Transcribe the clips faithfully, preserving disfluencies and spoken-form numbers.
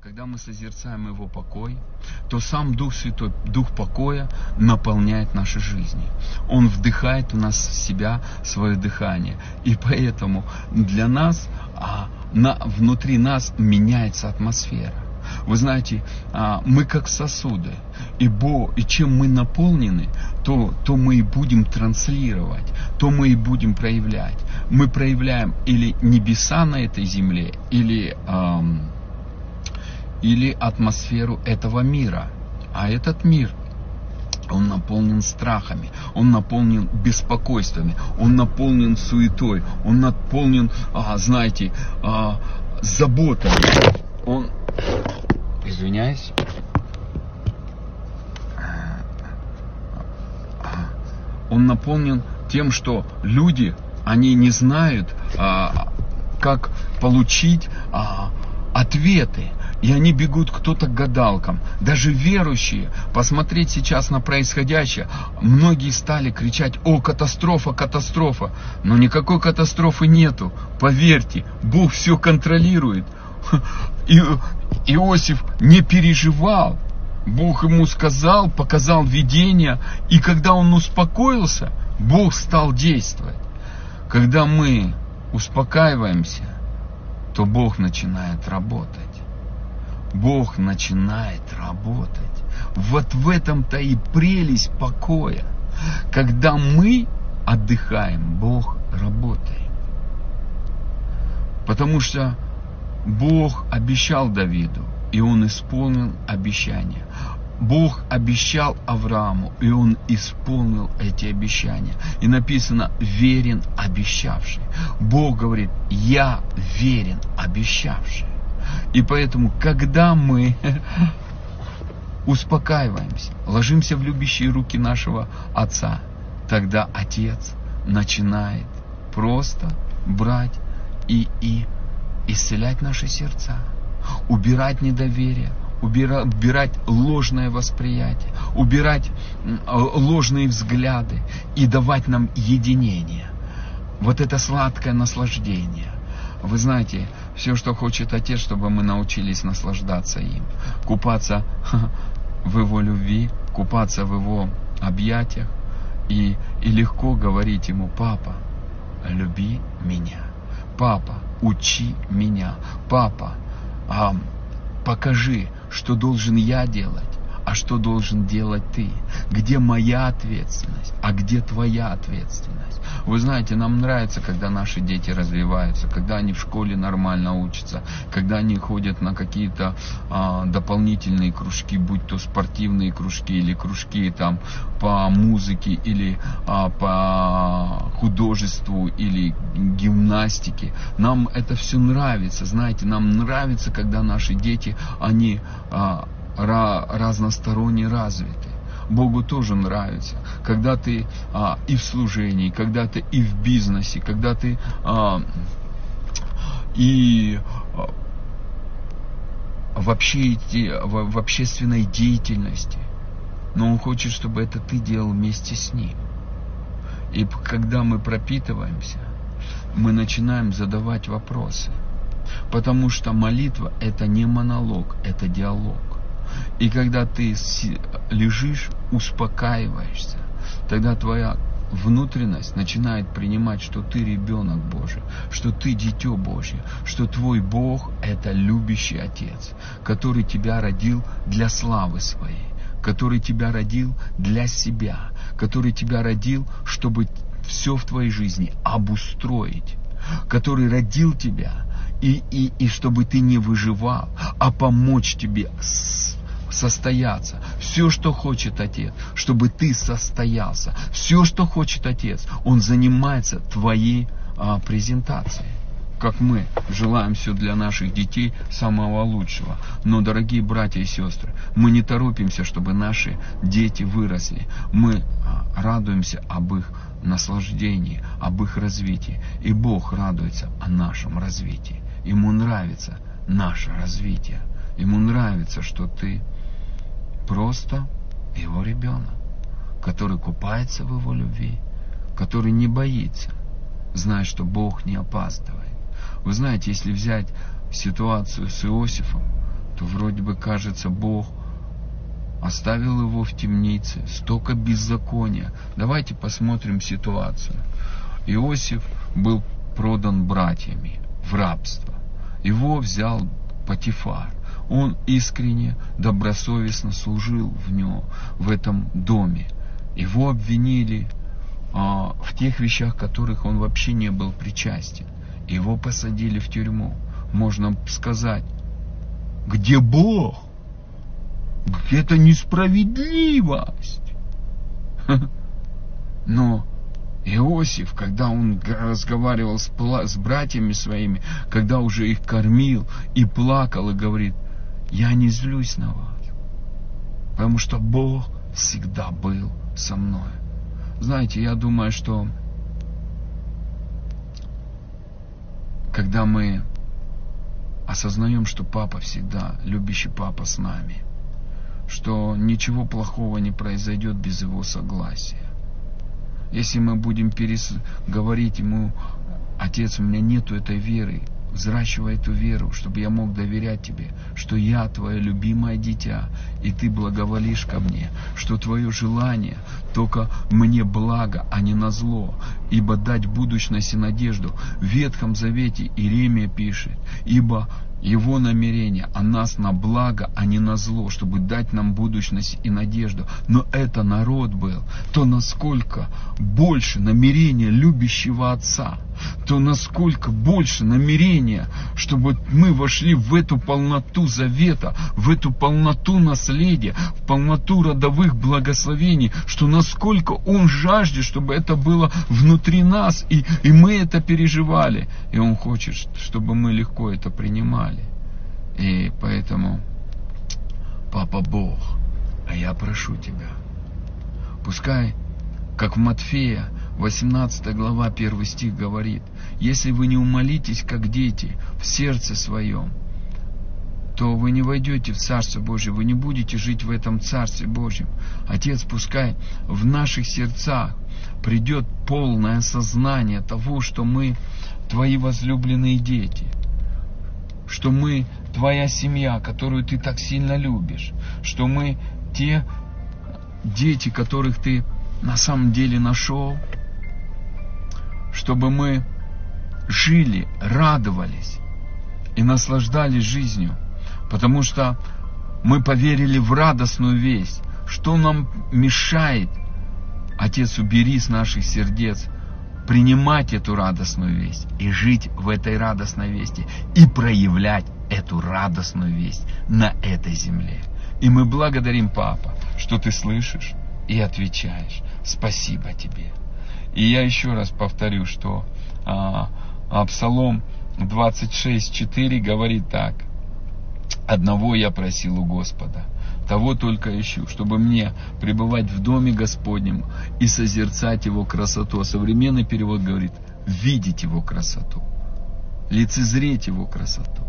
Когда мы созерцаем Его покой, то сам Дух Святой, Дух покоя наполняет наши жизни. Он вдыхает у нас в себя свое дыхание. И поэтому для нас, а, на, внутри нас меняется атмосфера. Вы знаете, а, мы как сосуды. И, Бо, и чем мы наполнены, то, то мы и будем транслировать, то мы и будем проявлять. Мы проявляем или небеса на этой земле, или... А, или атмосферу этого мира. А этот мир, он наполнен страхами, он наполнен беспокойствами, он наполнен суетой, он наполнен, а, знаете, а, заботой. Он, извиняюсь, он наполнен тем, что люди, они не знают, а, как получить а, ответы. И они бегут кто-то к гадалкам. Даже верующие, посмотреть сейчас на происходящее, многие стали кричать: о, катастрофа, катастрофа. Но никакой катастрофы нету. Поверьте, Бог все контролирует. И Иосиф не переживал. Бог ему сказал, показал видение. И когда он успокоился, Бог стал действовать. Когда мы успокаиваемся, то Бог начинает работать. Бог начинает работать. Вот в этом-то и прелесть покоя. Когда мы отдыхаем, Бог работает. Потому что Бог обещал Давиду, и он исполнил обещание. Бог обещал Аврааму, и он исполнил эти обещания. И написано: верен обещавший. Бог говорит: я верен обещавший. И поэтому, когда мы успокаиваемся, ложимся в любящие руки нашего Отца, тогда Отец начинает просто брать и, и исцелять наши сердца, убирать недоверие, убира, убирать ложное восприятие, убирать ложные взгляды и давать нам единение. Вот это сладкое наслаждение. Вы знаете, все, что хочет Отец, чтобы мы научились наслаждаться им, купаться в Его любви, купаться в Его объятиях и, и легко говорить Ему: «Папа, люби меня, Папа, учи меня, Папа, а, покажи, что должен я делать, а что должен делать ты, где моя ответственность, а где твоя ответственность». Вы знаете, нам нравится, когда наши дети развиваются, когда они в школе нормально учатся, когда они ходят на какие-то а, дополнительные кружки, будь то спортивные кружки или кружки там по музыке или а, по художеству или гимнастике. Нам это все нравится, знаете, нам нравится, когда наши дети, они... А, разносторонне развиты. Богу тоже нравится, когда ты а, и в служении, когда ты и в бизнесе, когда ты а, и а, в, обще, в, в общественной деятельности. Но Он хочет, чтобы это ты делал вместе с Ним. И когда мы пропитываемся, мы начинаем задавать вопросы. Потому что молитва — это не монолог, это диалог. И когда ты лежишь, успокаиваешься, тогда твоя внутренность начинает принимать, что ты ребенок Божий, что ты дитё Божье, что твой Бог – это любящий Отец, который тебя родил для славы своей, который тебя родил для себя, который тебя родил, чтобы все в твоей жизни обустроить, который родил тебя, И, и, и чтобы ты не выживал, а помочь тебе состояться. Все, что хочет Отец, чтобы ты состоялся. Все, что хочет Отец, Он занимается твоей а, презентацией. Как мы желаем все для наших детей самого лучшего. Но, дорогие братья и сестры, мы не торопимся, чтобы наши дети выросли. Мы радуемся об их наслаждении, об их развитии. И Бог радуется о нашем развитии. Ему нравится наше развитие. Ему нравится, что ты просто Его ребенок, который купается в Его любви, который не боится, зная, что Бог не опаздывает. Вы знаете, если взять ситуацию с Иосифом, то вроде бы кажется, Бог оставил его в темнице, столько беззакония. Давайте посмотрим ситуацию. Иосиф был продан братьями в рабство. Его взял Потифар. Он искренне, добросовестно служил в нем, в этом доме. Его обвинили а, в тех вещах, которых он вообще не был причастен. Его посадили в тюрьму. Можно сказать, где Бог? Это несправедливость. Но Иосиф, когда он разговаривал с, с братьями своими, когда уже их кормил и плакал, и говорит, я не злюсь на вас, потому что Бог всегда был со мной. Знаете, я думаю, что когда мы осознаем, что Папа всегда, любящий Папа с нами, что ничего плохого не произойдет без его согласия. Если мы будем перес... говорить ему, Отец, у меня нету этой веры, взращивай эту веру, чтобы я мог доверять тебе, что я твое любимое дитя, и ты благоволишь ко мне, что твое желание только мне благо, а не на зло, ибо дать будущность и надежду. В Ветхом Завете Иеремия пишет, ибо его намерение о нас на благо, а не на зло, чтобы дать нам будущность и надежду. Но это народ был, то насколько больше намерения любящего Отца, то насколько больше намерения, чтобы мы вошли в эту полноту завета, в эту полноту наследия, в полноту родовых благословений, что насколько Он жаждет, чтобы это было внутри нас, и, и мы это переживали. И Он хочет, чтобы мы легко это принимали. И поэтому, Папа Бог, а я прошу Тебя, пускай, как в Матфея, восемнадцатая глава, первый стих говорит, «Если вы не умолитесь, как дети, в сердце своем, то вы не войдете в Царство Божие, вы не будете жить в этом Царстве Божьем». Отец, пускай в наших сердцах придет полное осознание того, что мы Твои возлюбленные дети, что мы Твоя семья, которую Ты так сильно любишь, что мы те дети, которых Ты на самом деле нашел, чтобы мы жили, радовались и наслаждались жизнью, потому что мы поверили в радостную весть. Что нам мешает, Отец, убери с наших сердец, принимать эту радостную весть и жить в этой радостной вести и проявлять эту радостную весть на этой земле. И мы благодарим, Папа, что Ты слышишь и отвечаешь. Спасибо Тебе. И я еще раз повторю, что а, а, Псалом двадцать шесть, четыре говорит так. «Одного я просил у Господа, того только ищу, чтобы мне пребывать в доме Господнем и созерцать Его красоту». А современный перевод говорит «видеть Его красоту», лицезреть Его красоту.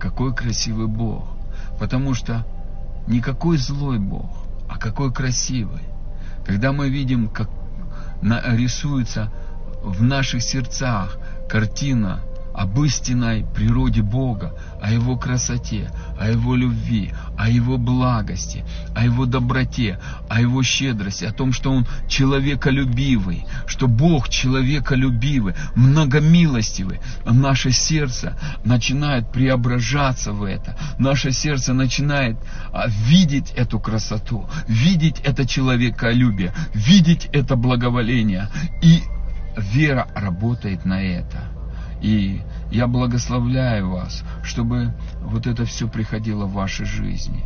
Какой красивый Бог! Потому что никакой злой Бог, а какой красивый! Когда мы видим, как рисуется в наших сердцах картина об истинной природе Бога, о Его красоте, о Его любви, о Его благости, о Его доброте, о Его щедрости, о том, что Он человеколюбивый, что Бог человеколюбивый, многомилостивый. Наше сердце начинает преображаться в это. Наше сердце начинает видеть эту красоту, видеть это человеколюбие, видеть это благоволение. И вера работает на это. И я благословляю вас, чтобы вот это все приходило в вашей жизни.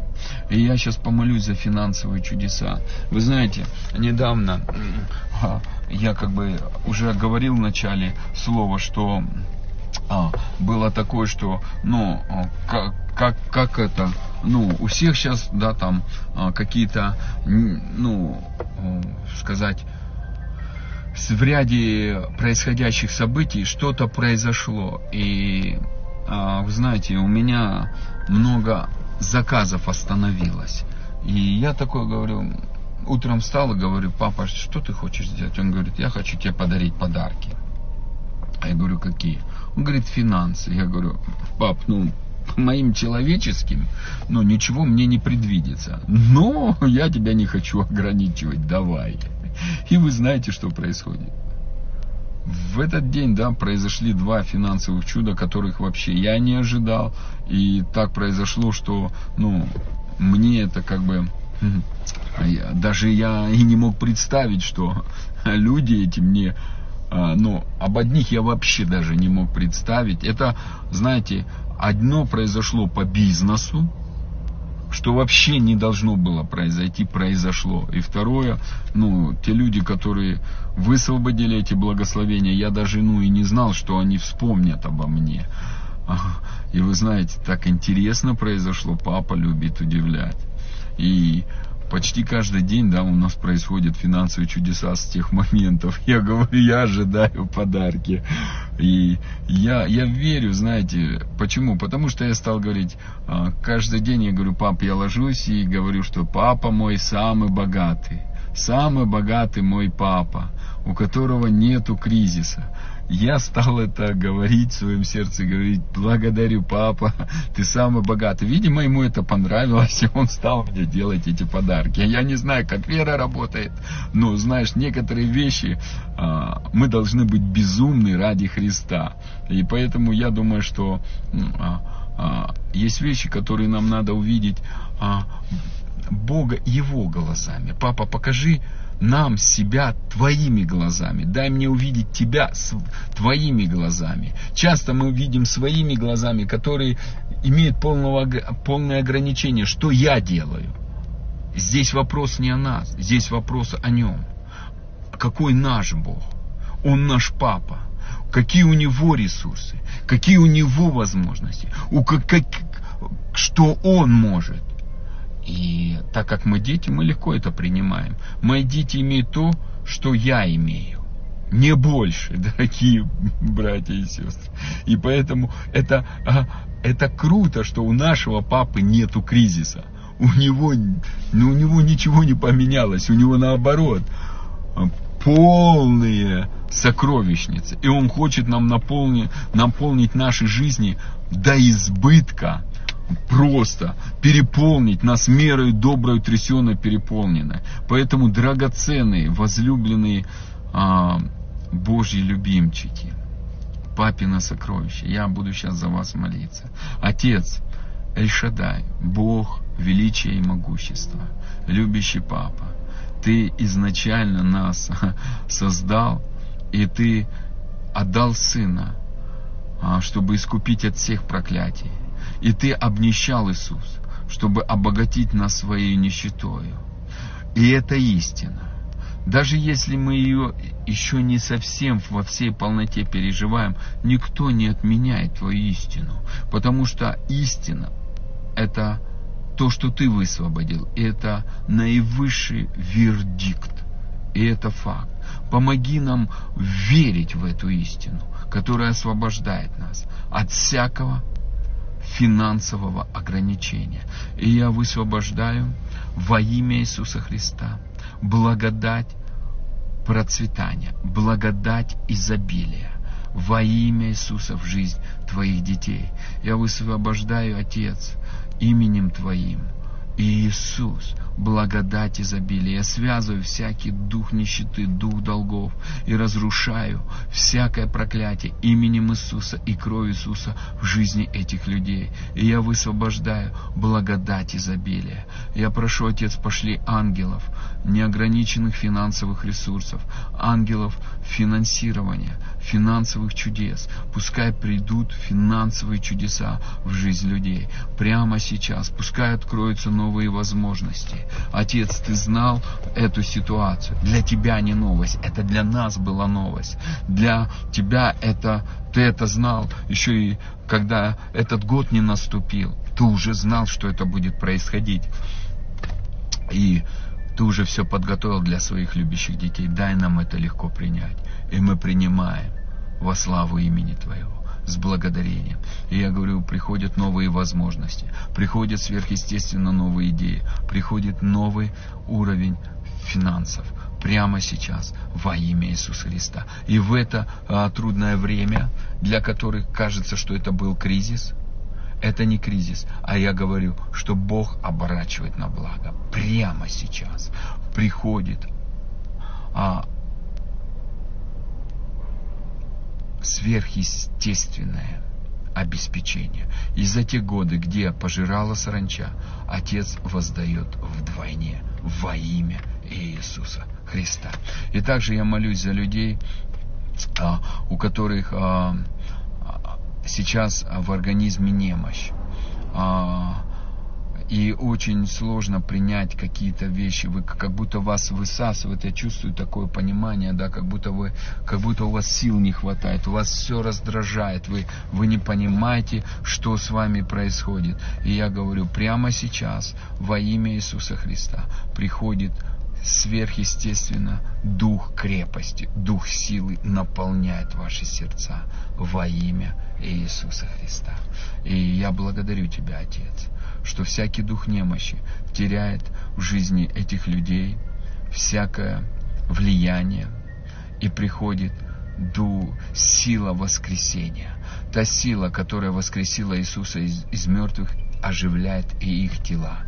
И я сейчас помолюсь за финансовые чудеса. Вы знаете, недавно я как бы уже говорил в начале слова, что а, было такое, что, ну, как, как, как это, ну, у всех сейчас, да, там какие-то, ну, сказать... в ряде происходящих событий что-то произошло. И, вы знаете, у меня много заказов остановилось. И я такой говорю, утром встал и говорю, папа, что ты хочешь сделать? Он говорит, я хочу тебе подарить подарки. А я говорю, какие? Он говорит, финансы. Я говорю, пап, ну, моим человеческим, ну, ничего мне не предвидится. Но я тебя не хочу ограничивать, давай. И вы знаете, что происходит. В этот день, да, произошли два финансовых чуда, которых вообще я не ожидал. И так произошло, что, ну, мне это как бы... Даже я и не мог представить, что люди эти мне... Ну, об одних я вообще даже не мог представить. Это, знаете, одно произошло по бизнесу, что вообще не должно было произойти, произошло. И второе, ну, те люди, которые высвободили эти благословения, я даже, ну, и не знал, что они вспомнят обо мне. И вы знаете, так интересно произошло. Папа любит удивлять. И... Почти каждый день, да, у нас происходят финансовые чудеса с тех моментов. Я говорю, я ожидаю подарки. И я, я верю, знаете, почему? Потому что я стал говорить, каждый день я говорю, пап, я ложусь и говорю, что папа мой самый богатый. Самый богатый мой папа, у которого нету кризиса. Я стал это говорить в своем сердце, говорить, благодарю, папа, ты самый богатый. Видимо, ему это понравилось, и он стал мне делать эти подарки. Я не знаю, как вера работает, но, знаешь, некоторые вещи а, мы должны быть безумны ради Христа. И поэтому я думаю, что а, а, есть вещи, которые нам надо увидеть а, Бога Его глазами. Папа, покажи нам себя твоими глазами. Дай мне увидеть тебя с твоими глазами. Часто мы видим своими глазами, которые имеют полного, полное ограничение. Что я делаю? Здесь вопрос не о нас. Здесь вопрос о Нем. Какой наш Бог? Он наш Папа. Какие у Него ресурсы? Какие у Него возможности? У как, как, что Он может? И так как мы дети, мы легко это принимаем. Мои дети имеют то, что я имею. Не больше, дорогие братья и сестры. И поэтому это, это круто, что у нашего папы нету кризиса. У него, ну, у него ничего не поменялось. У него наоборот полные сокровищницы. И он хочет нам наполнить, наполнить наши жизни до избытка. Просто переполнить нас мерою доброй, трясеной, переполненной. Поэтому, драгоценные, возлюбленные а, Божьи любимчики, папино сокровище, я буду сейчас за вас молиться. Отец Эль-Шаддай, Бог величия и могущества, любящий Папа, Ты изначально нас создал, и Ты отдал Сына, а, чтобы искупить от всех проклятий. И Ты обнищал, Иисус, чтобы обогатить нас Своей нищетою. И это истина. Даже если мы ее еще не совсем во всей полноте переживаем, никто не отменяет Твою истину. Потому что истина – это то, что Ты высвободил. И это наивысший вердикт. И это факт. Помоги нам верить в эту истину, которая освобождает нас от всякого финансового ограничения. И я высвобождаю во имя Иисуса Христа благодать процветания, благодать изобилия во имя Иисуса в жизнь Твоих детей. Я высвобождаю, Отец, именем Твоим, Иисус, благодать изобилия. Я связываю всякий дух нищеты, дух долгов и разрушаю всякое проклятие именем Иисуса и кровью Иисуса в жизни этих людей. И я высвобождаю благодать изобилия. Я прошу, Отец, пошли ангелов неограниченных финансовых ресурсов, ангелов финансирования, финансовых чудес. Пускай придут финансовые чудеса в жизнь людей прямо сейчас. Пускай откроются новые возможности. Отец, Ты знал эту ситуацию. Для Тебя не новость, это для нас была новость. Для Тебя это, Ты это знал, еще и когда этот год не наступил, Ты уже знал, что это будет происходить. И Ты уже все подготовил для Своих любящих детей. Дай нам это легко принять. И мы принимаем во славу имени Твоего. С благодарением. И я говорю, приходят новые возможности, приходят сверхъестественно новые идеи, приходит новый уровень финансов прямо сейчас во имя Иисуса Христа. И в это а, трудное время, для которых кажется, что это был кризис, Это не кризис. А я говорю, что Бог оборачивает на благо. Прямо сейчас приходит а, сверхъестественное обеспечение. И за те годы, где пожирала саранча, Отец воздает вдвойне во имя Иисуса Христа. И также я молюсь за людей, у которых сейчас в организме немощь. И очень сложно принять какие-то вещи. Вы как будто вас высасывает. Я чувствую такое понимание, да, как будто вы, как будто у вас сил не хватает, у вас все раздражает, вы, вы не понимаете, что с вами происходит. И я говорю, прямо сейчас во имя Иисуса Христа приходит сверхъестественно дух крепости, дух силы наполняет ваши сердца во имя Иисуса Христа. И я благодарю Тебя, Отец, что всякий дух немощи теряет в жизни этих людей всякое влияние, и приходит дух, сила воскресения. Та сила, которая воскресила Иисуса из, из мертвых, оживляет и их тела,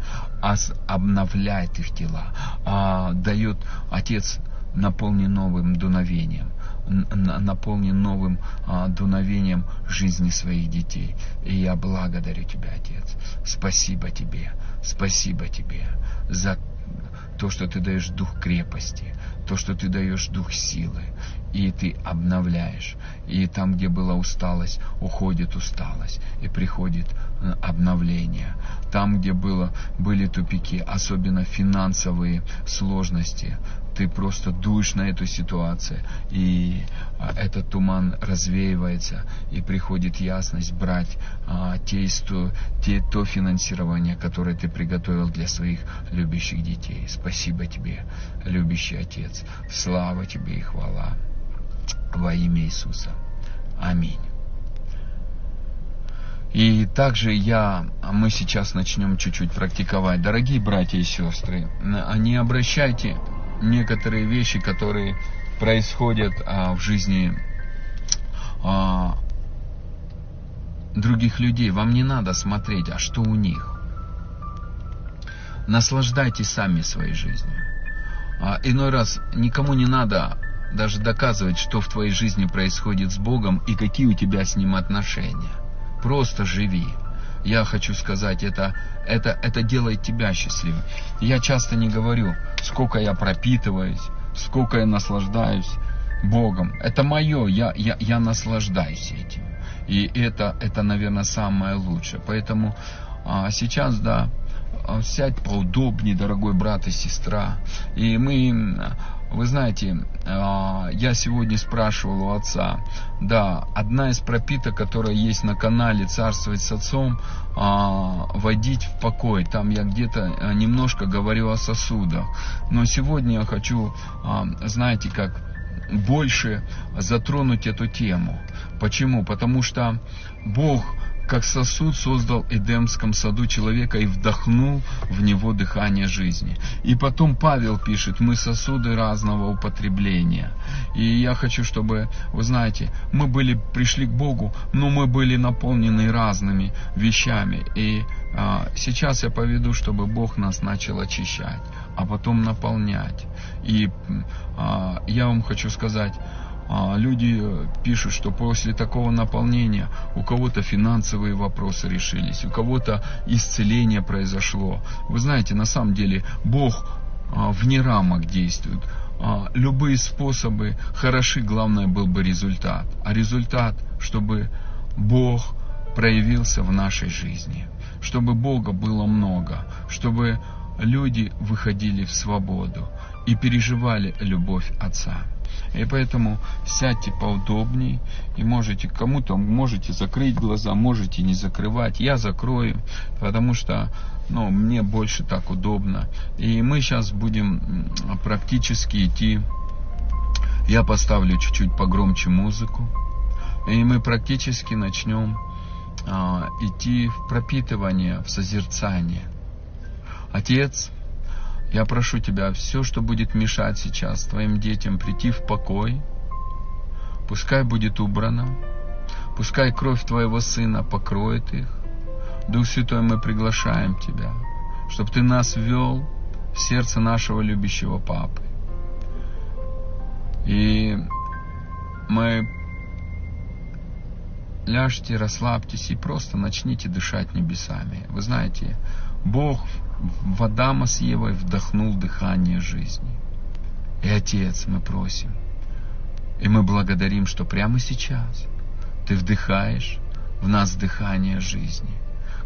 обновляет их тела, а дает, Отец, наполни новым дуновением, наполни новым а, дуновением жизни своих детей. И я благодарю Тебя, Отец. Спасибо Тебе, спасибо Тебе за то, что Ты даешь дух крепости, то, что Ты даешь дух силы, и Ты обновляешь. И там, где была усталость, уходит усталость, и приходит обновление. Там, где было, были тупики, особенно финансовые сложности, ты просто дуешь на эту ситуацию, и этот туман развеивается, и приходит ясность брать а, те, те, то финансирование, которое ты приготовил для своих любящих детей. Спасибо Тебе, любящий Отец. Слава Тебе и хвала во имя Иисуса. Аминь. И также я, мы сейчас начнем чуть-чуть практиковать. Дорогие братья и сестры, не обращайте некоторые вещи, которые происходят а, в жизни а, других людей. Вам не надо смотреть, а что у них. Наслаждайтесь сами своей жизнью. А, иной раз никому не надо даже доказывать, что в твоей жизни происходит с Богом и какие у тебя с Ним отношения. Просто живи. Я хочу сказать, это, это, это делает тебя счастливым. Я часто не говорю, сколько я пропитываюсь, сколько я наслаждаюсь Богом. Это мое, я, я, я наслаждаюсь этим. И это, это, наверное, самое лучшее. Поэтому а, сейчас, да, сядь поудобнее, дорогой брат и сестра. И мы... Вы знаете, я сегодня спрашивал у отца, да, одна из пропиток, которая есть на канале «Царствовать с отцом», «Водить в покой». Там я где-то немножко говорю о сосудах. Но сегодня я хочу, знаете, как больше затронуть эту тему. Почему? Потому что Бог... как сосуд создал в Эдемском саду человека и вдохнул в него дыхание жизни. И потом Павел пишет, мы сосуды разного употребления. И я хочу, чтобы, вы знаете, мы были, пришли к Богу, но мы были наполнены разными вещами. И а, сейчас я поведу, чтобы Бог нас начал очищать, а потом наполнять. И а, я вам хочу сказать... Люди пишут, что после такого наполнения у кого-то финансовые вопросы решились, у кого-то исцеление произошло. Вы знаете, на самом деле Бог вне рамок действует. Любые способы хороши, главное был бы результат. А результат, чтобы Бог проявился в нашей жизни, чтобы Бога было много, чтобы люди выходили в свободу и переживали любовь Отца. И поэтому сядьте поудобней, и можете кому-то, можете закрыть глаза, можете не закрывать. Я закрою, потому что, ну, мне больше так удобно. И мы сейчас будем практически идти. Я поставлю чуть-чуть погромче музыку. И мы практически начнем а, идти в пропитывание, в созерцание. Отец, я прошу Тебя, все, что будет мешать сейчас Твоим детям прийти в покой, пускай будет убрано, пускай кровь Твоего Сына покроет их, Дух Святой, мы приглашаем Тебя, чтобы Ты нас ввел в сердце нашего любящего Папы. И мы ляжьте, расслабьтесь и просто начните дышать небесами. Вы знаете, Бог в Адама с Евой вдохнул дыхание жизни. И, Отец, мы просим, и мы благодарим, что прямо сейчас Ты вдыхаешь в нас дыхание жизни.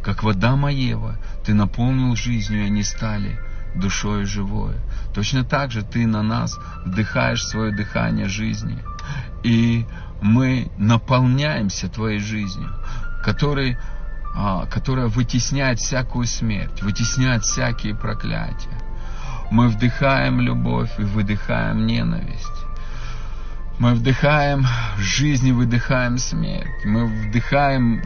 Как в Адама и Ева Ты наполнил жизнью, и они стали душой живой. Точно так же Ты на нас вдыхаешь свое дыхание жизни. И мы наполняемся Твоей жизнью, который, а, которая вытесняет всякую смерть, вытесняет всякие проклятия. Мы вдыхаем любовь и выдыхаем ненависть. Мы вдыхаем жизнь и выдыхаем смерть. Мы вдыхаем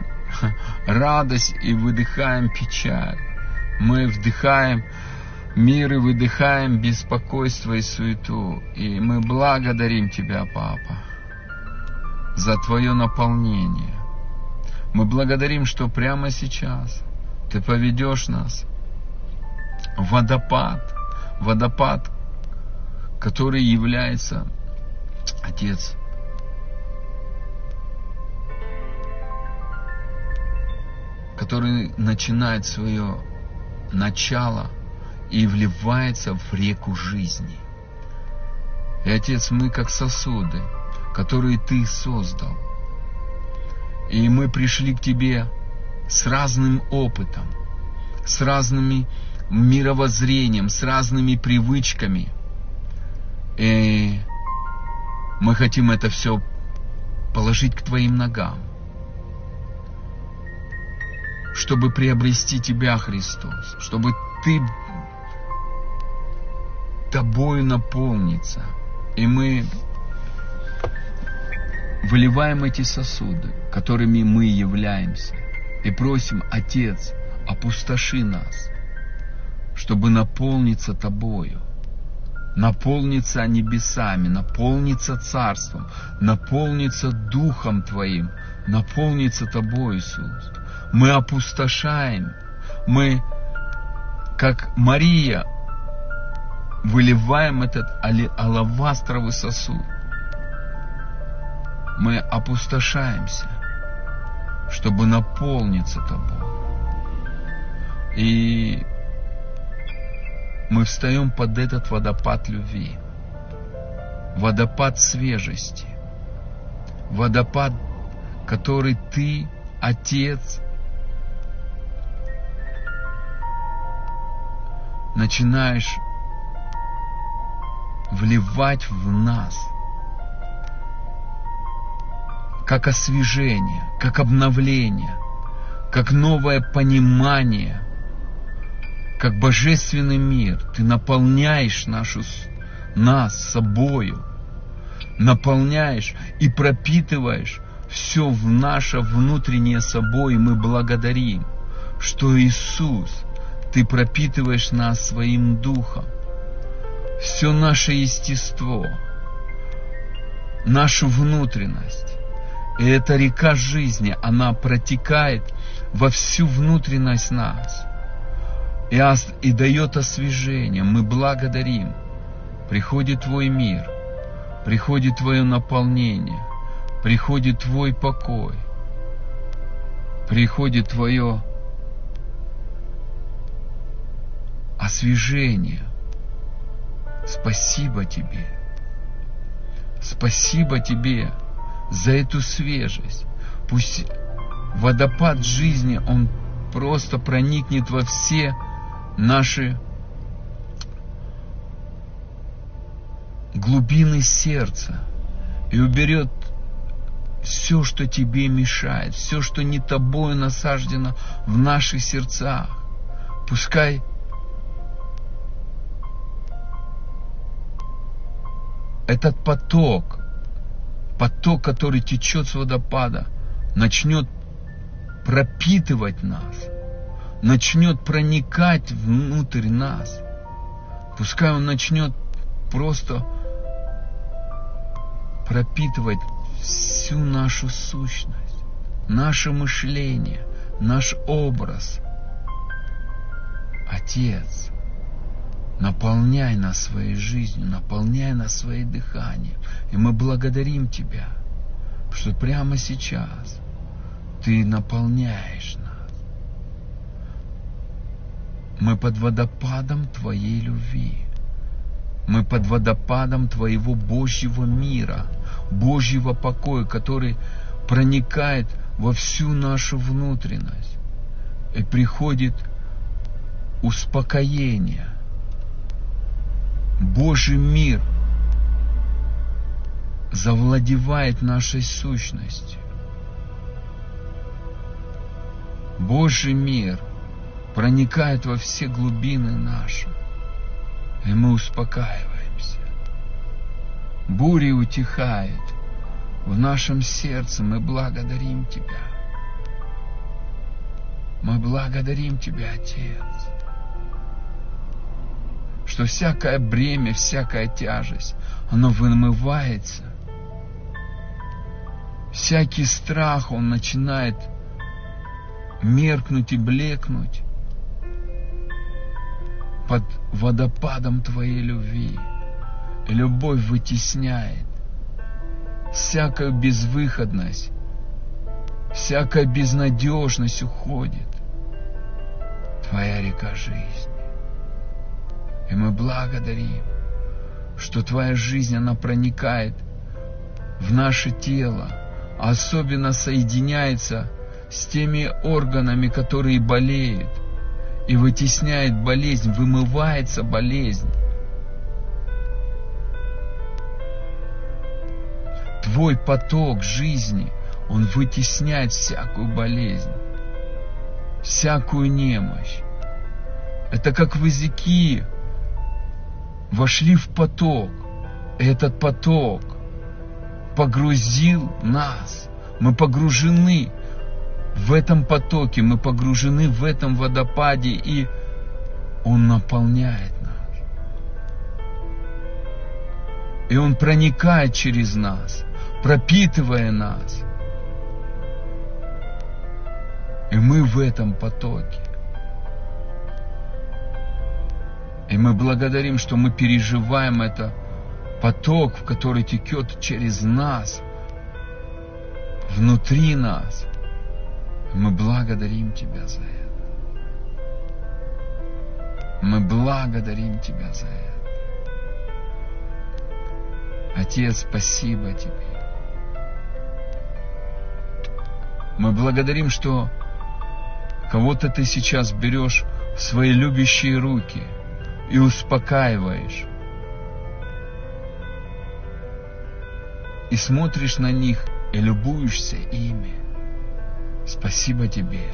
радость и выдыхаем печаль. Мы вдыхаем мир и выдыхаем беспокойство и суету. И мы благодарим Тебя, Папа, за Твое наполнение. Мы благодарим, что прямо сейчас Ты поведешь нас в водопад, водопад, который является, Отец, который начинает свое начало и вливается в реку жизни. И, Отец, мы как сосуды, которые Ты создал. И мы пришли к Тебе с разным опытом, с разными мировоззрением, с разными привычками. И мы хотим это все положить к Твоим ногам, чтобы приобрести Тебя, Христос, чтобы Ты Тобою наполниться. И мы выливаем эти сосуды, которыми мы являемся, и просим, Отец, опустоши нас, чтобы наполниться Тобою, наполниться небесами, наполниться Царством, наполниться Духом Твоим, наполниться Тобой, Иисус. Мы опустошаем, мы, как Мария, выливаем этот алавастровый сосуд. Мы опустошаемся, чтобы наполниться Тобой. И мы встаем под этот водопад любви, водопад свежести, водопад, который Ты, Отец, начинаешь вливать в нас, как освежение, как обновление, как новое понимание, как божественный мир. Ты наполняешь нашу, нас собою, наполняешь и пропитываешь все в наше внутреннее собой. И мы благодарим, что, Иисус, Ты пропитываешь нас своим Духом, все наше естество, нашу внутренность. И эта река жизни, она протекает во всю внутренность нас и, ос, и дает освежение. Мы благодарим. Приходит Твой мир, приходит Твое наполнение, приходит Твой покой, приходит Твое освежение. Спасибо Тебе. Спасибо Тебе за эту свежесть. Пусть водопад жизни, он просто проникнет во все наши глубины сердца и уберет все, что Тебе мешает, все, что не Тобою насаждено в наших сердцах. Пускай этот поток, поток, который течет с водопада, начнет пропитывать нас, начнет проникать внутрь нас. Пускай он начнет просто пропитывать всю нашу сущность, наше мышление, наш образ. Отец, наполняй нас своей жизнью, наполняй нас своим дыханием. И мы благодарим Тебя, что прямо сейчас Ты наполняешь нас. Мы под водопадом Твоей любви. Мы под водопадом Твоего Божьего мира, Божьего покоя, который проникает во всю нашу внутренность. И приходит успокоение. Божий мир завладевает нашей сущностью. Божий мир проникает во все глубины наши, и мы успокаиваемся. Буря утихает в нашем сердце. Мы благодарим Тебя. Мы благодарим Тебя, Отец, что всякое бремя, всякая тяжесть, оно вымывается. Всякий страх, он начинает меркнуть и блекнуть под водопадом Твоей любви. И любовь вытесняет всякую безвыходность, всякая безнадежность уходит. Твоя река жизни. И мы благодарим, что Твоя жизнь, она проникает в наше тело, особенно соединяется с теми органами, которые болеют, и вытесняет болезнь, вымывается болезнь. Твой поток жизни, он вытесняет всякую болезнь, всякую немощь. Это как в Иезекии вошли в поток, и этот поток погрузил нас. Мы погружены в этом потоке, мы погружены в этом водопаде, и он наполняет нас. И он проникает через нас, пропитывая нас. И мы в этом потоке. И мы благодарим, что мы переживаем это поток, который течет через нас, внутри нас. Мы благодарим Тебя за это. Мы благодарим Тебя за это. Отец, спасибо Тебе. Мы благодарим, что кого-то Ты сейчас берешь в свои любящие руки и успокаиваешь. И смотришь на них и любуешься ими. Спасибо Тебе,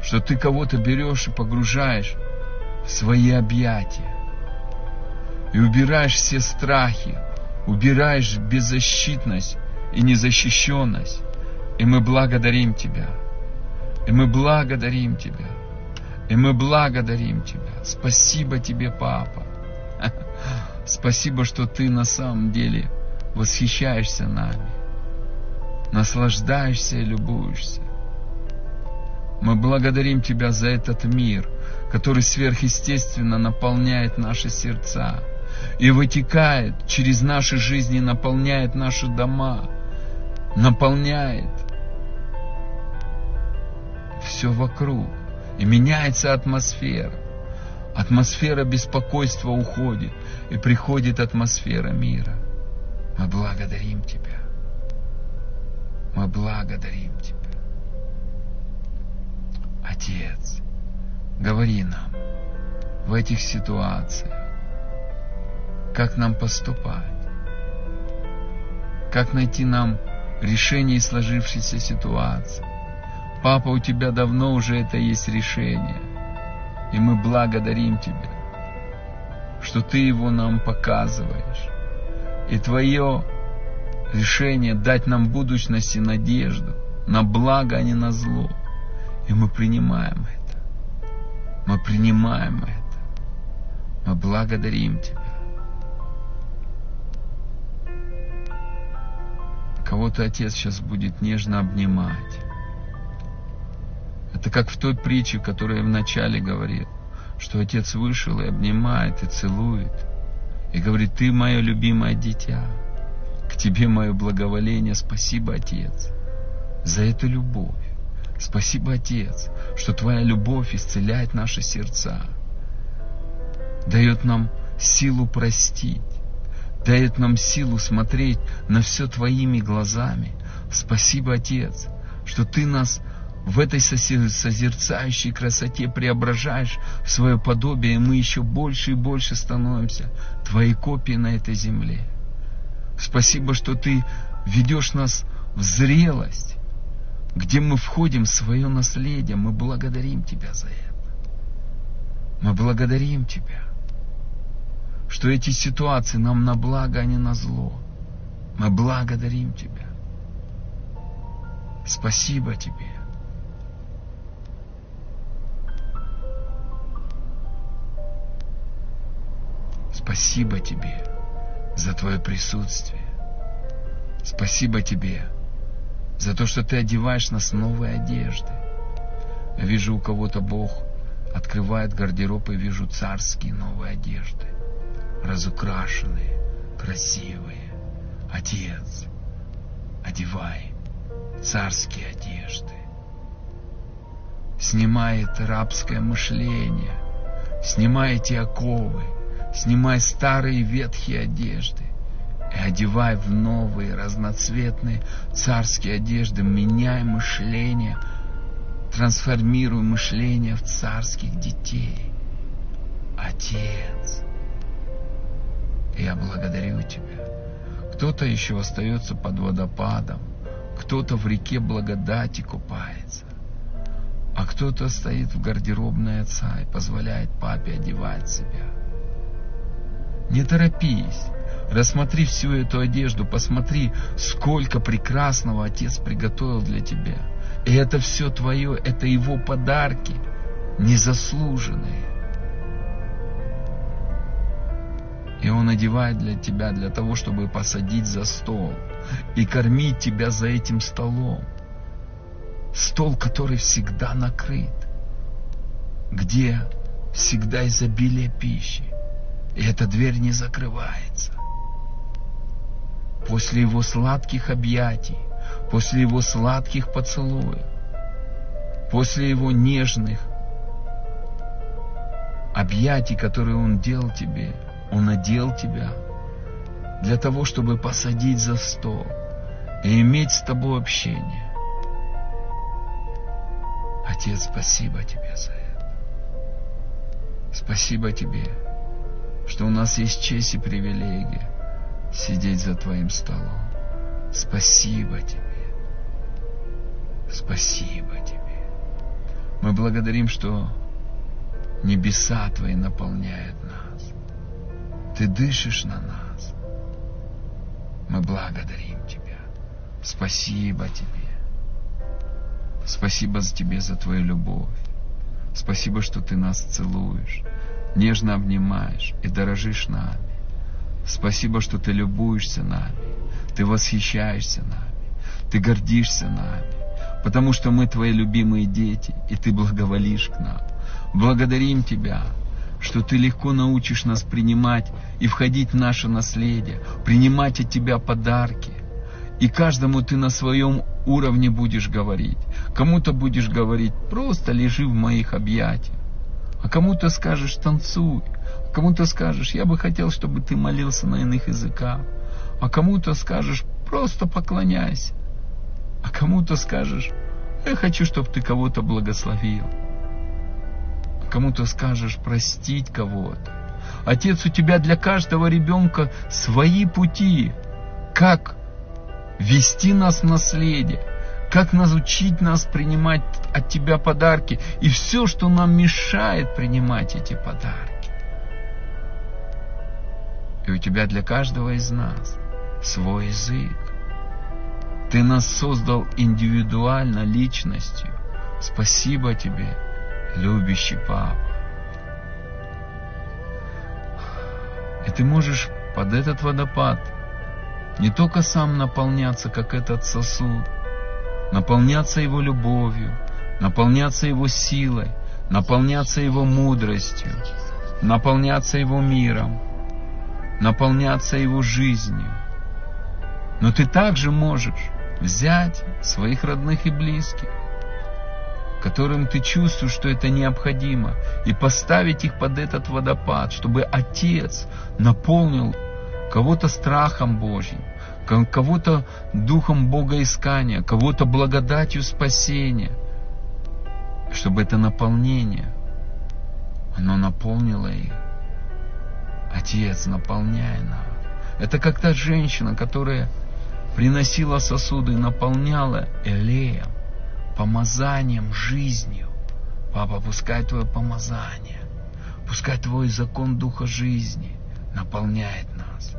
что Ты кого-то берешь и погружаешь в свои объятия. И убираешь все страхи, убираешь беззащитность и незащищенность. И мы благодарим Тебя. И мы благодарим Тебя. И мы благодарим Тебя. Спасибо Тебе, Папа. Спасибо, что Ты на самом деле восхищаешься нами, наслаждаешься и любуешься. Мы благодарим Тебя за этот мир, который сверхъестественно наполняет наши сердца и вытекает через наши жизни, наполняет наши дома, наполняет все вокруг. И меняется атмосфера. Атмосфера беспокойства уходит, и приходит атмосфера мира. Мы благодарим Тебя. Мы благодарим Тебя. Отец, говори нам в этих ситуациях, как нам поступать, как найти нам решение сложившейся ситуации. Папа, у Тебя давно уже это есть решение, и мы благодарим Тебя, что Ты его нам показываешь, и Твое решение дать нам будущность и надежду на благо, а не на зло. И мы принимаем это. Мы принимаем это. Мы благодарим Тебя. Кого-то Отец сейчас будет нежно обнимать. Это как в той притче, которую я вначале говорил, что Отец вышел и обнимает, и целует, и говорит: «Ты мое любимое дитя, к тебе мое благоволение, спасибо, Отец, за эту любовь. Спасибо, Отец, что Твоя любовь исцеляет наши сердца, дает нам силу простить, дает нам силу смотреть на все Твоими глазами. Спасибо, Отец, что Ты нас в этой созерцающей красоте преображаешь в свое подобие, и мы еще больше и больше становимся Твоей копией на этой земле. Спасибо, что Ты ведешь нас в зрелость, где мы входим в свое наследие. Мы благодарим Тебя за это. Мы благодарим Тебя, что эти ситуации нам на благо, а не на зло. Мы благодарим Тебя. Спасибо Тебе». Спасибо Тебе за Твое присутствие. Спасибо Тебе за то, что Ты одеваешь нас в новые одежды. Я вижу, у кого-то Бог открывает гардероб, и вижу царские новые одежды, разукрашенные, красивые. Отец, одевай царские одежды. Снимай это рабское мышление, снимай эти оковы, снимай старые ветхие одежды и одевай в новые разноцветные царские одежды. Меняй мышление, трансформируй мышление в царских детей. Отец, я благодарю Тебя. Кто-то еще остается под водопадом, кто-то в реке благодати купается, а кто-то стоит в гардеробной Отца и позволяет папе одевать себя. Не торопись, рассмотри всю эту одежду, посмотри, сколько прекрасного Отец приготовил для тебя. И это все твое, это Его подарки, незаслуженные. И Он одевает для тебя, для того, чтобы посадить за стол и кормить тебя за этим столом. Стол, который всегда накрыт, где всегда изобилие пищи. И эта дверь не закрывается. После Его сладких объятий, после Его сладких поцелуев, после Его нежных объятий, которые Он делал тебе, Он одел тебя для того, чтобы посадить за стол и иметь с тобой общение. Отец, спасибо Тебе за это. Спасибо Тебе, что у нас есть честь и привилегия сидеть за Твоим столом. Спасибо Тебе. Спасибо Тебе. Мы благодарим, что небеса Твои наполняют нас. Ты дышишь на нас. Мы благодарим Тебя. Спасибо Тебе. Спасибо Тебе за Твою любовь. Спасибо, что Ты нас целуешь, нежно обнимаешь и дорожишь нами. Спасибо, что Ты любуешься нами, Ты восхищаешься нами, Ты гордишься нами, потому что мы Твои любимые дети, и Ты благоволишь к нам. Благодарим Тебя, что Ты легко научишь нас принимать и входить в наше наследие, принимать от Тебя подарки. И каждому Ты на своем уровне будешь говорить. Кому-то будешь говорить: просто лежи в моих объятиях. А кому-то скажешь: танцуй. А кому-то скажешь: я бы хотел, чтобы ты молился на иных языках. А кому-то скажешь: просто поклоняйся. А кому-то скажешь: я хочу, чтобы ты кого-то благословил. А кому-то скажешь: простить кого-то. Отец, у тебя для каждого ребенка свои пути, как вести нас в наследие, как научить нас принимать от Тебя подарки и все, что нам мешает принимать эти подарки. И у Тебя для каждого из нас свой язык. Ты нас создал индивидуально, личностью. Спасибо Тебе, любящий Папа. И Ты можешь под этот водопад не только сам наполняться, как этот сосуд, наполняться Его любовью, наполняться Его силой, наполняться Его мудростью, наполняться Его миром, наполняться Его жизнью. Но ты также можешь взять своих родных и близких, которым ты чувствуешь, что это необходимо, и поставить их под этот водопад, чтобы Отец наполнил кого-то страхом Божьим, кого-то духом богоискания, кого-то благодатью спасения, чтобы это наполнение, оно наполнило их. Отец, наполняй нас. Это как та женщина, которая приносила сосуды и наполняла элеем, помазанием, жизнью. Папа, пускай Твое помазание, пускай Твой закон Духа жизни наполняет нас.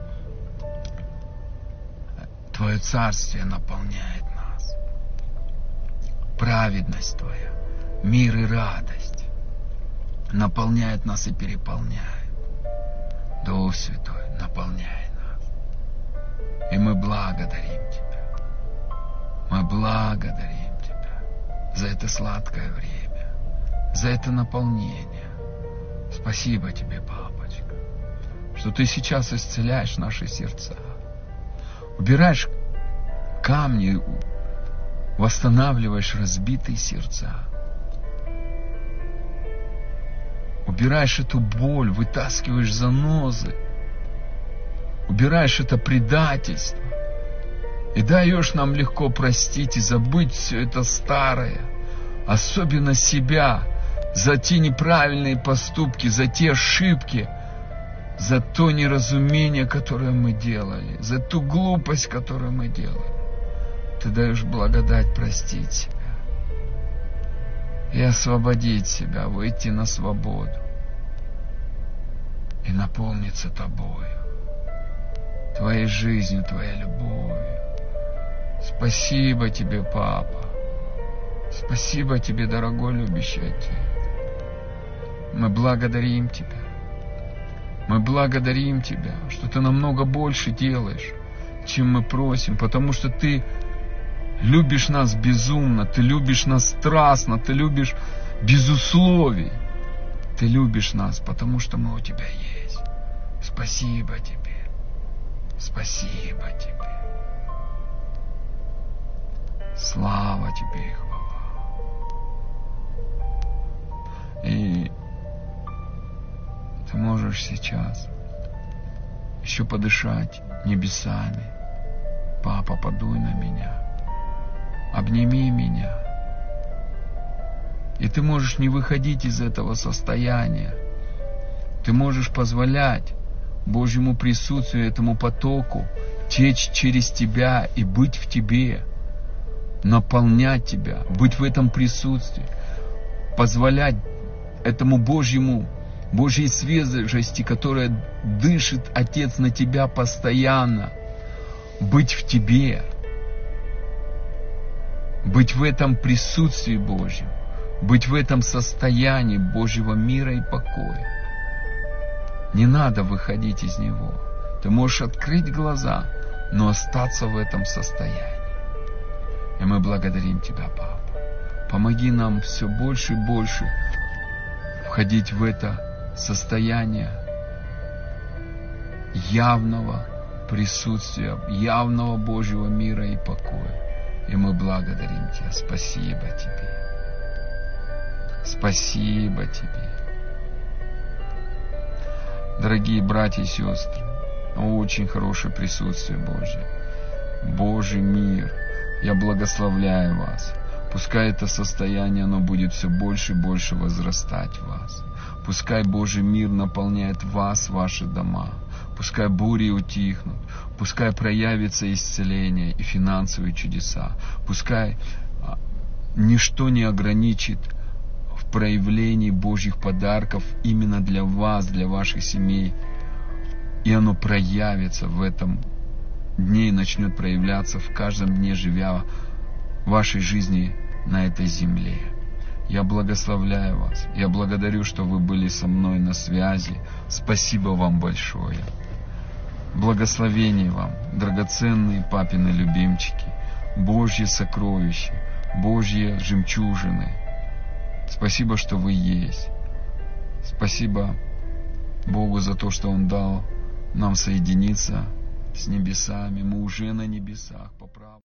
Твое Царствие наполняет нас. Праведность Твоя, мир и радость наполняет нас и переполняет. Дух Святой, наполняй нас. И мы благодарим Тебя. Мы благодарим Тебя за это сладкое время, за это наполнение. Спасибо Тебе, Папочка, что Ты сейчас исцеляешь наши сердца. Убираешь камни, восстанавливаешь разбитые сердца. Убираешь эту боль, вытаскиваешь занозы. Убираешь это предательство. И даешь нам легко простить и забыть все это старое. Особенно себя за те неправильные поступки, за те ошибки, за то неразумение, которое мы делали, за ту глупость, которую мы делали. Ты даешь благодать простить себя и освободить себя, выйти на свободу и наполниться Тобою, Твоей жизнью, Твоей любовью. Спасибо Тебе, Папа. Спасибо Тебе, дорогой любящий Отец. Мы благодарим Тебя. Мы благодарим Тебя, что Ты намного больше делаешь, чем мы просим, потому что Ты любишь нас безумно, Ты любишь нас страстно, Ты любишь без условий. Ты любишь нас, потому что мы у Тебя есть. Спасибо Тебе. Спасибо Тебе. Слава Тебе и хвала. И ты можешь сейчас еще подышать небесами. Папа, подуй на меня. Обними меня. И ты можешь не выходить из этого состояния. Ты можешь позволять Божьему присутствию, этому потоку течь через тебя и быть в тебе, наполнять тебя, быть в этом присутствии, позволять этому Божьему Божьей свежести, которая дышит, Отец, на тебя постоянно, быть в тебе, быть в этом присутствии Божьем, быть в этом состоянии Божьего мира и покоя. Не надо выходить из него. Ты можешь открыть глаза, но остаться в этом состоянии. И мы благодарим Тебя, Папа. Помоги нам все больше и больше входить в это состояние явного присутствия, явного Божьего мира и покоя. И мы благодарим Тебя. Спасибо Тебе. Спасибо Тебе. Дорогие братья и сестры, очень хорошее присутствие Божье. Божий мир, я благословляю вас. Пускай это состояние, оно будет все больше и больше возрастать в вас. Пускай Божий мир наполняет вас, ваши дома. Пускай бури утихнут. Пускай проявится исцеление и финансовые чудеса. Пускай ничто не ограничит в проявлении Божьих подарков именно для вас, для ваших семей. И оно проявится в этом дне и начнет проявляться в каждом дне, живя вашей жизни на этой земле. Я благословляю вас. Я благодарю, что вы были со мной на связи. Спасибо вам большое. Благословение вам, драгоценные папины любимчики, Божьи сокровища, Божьи жемчужины, Спасибо, что вы есть. Спасибо Богу за то, что Он дал нам соединиться с небесами. Мы уже на небесах по праву.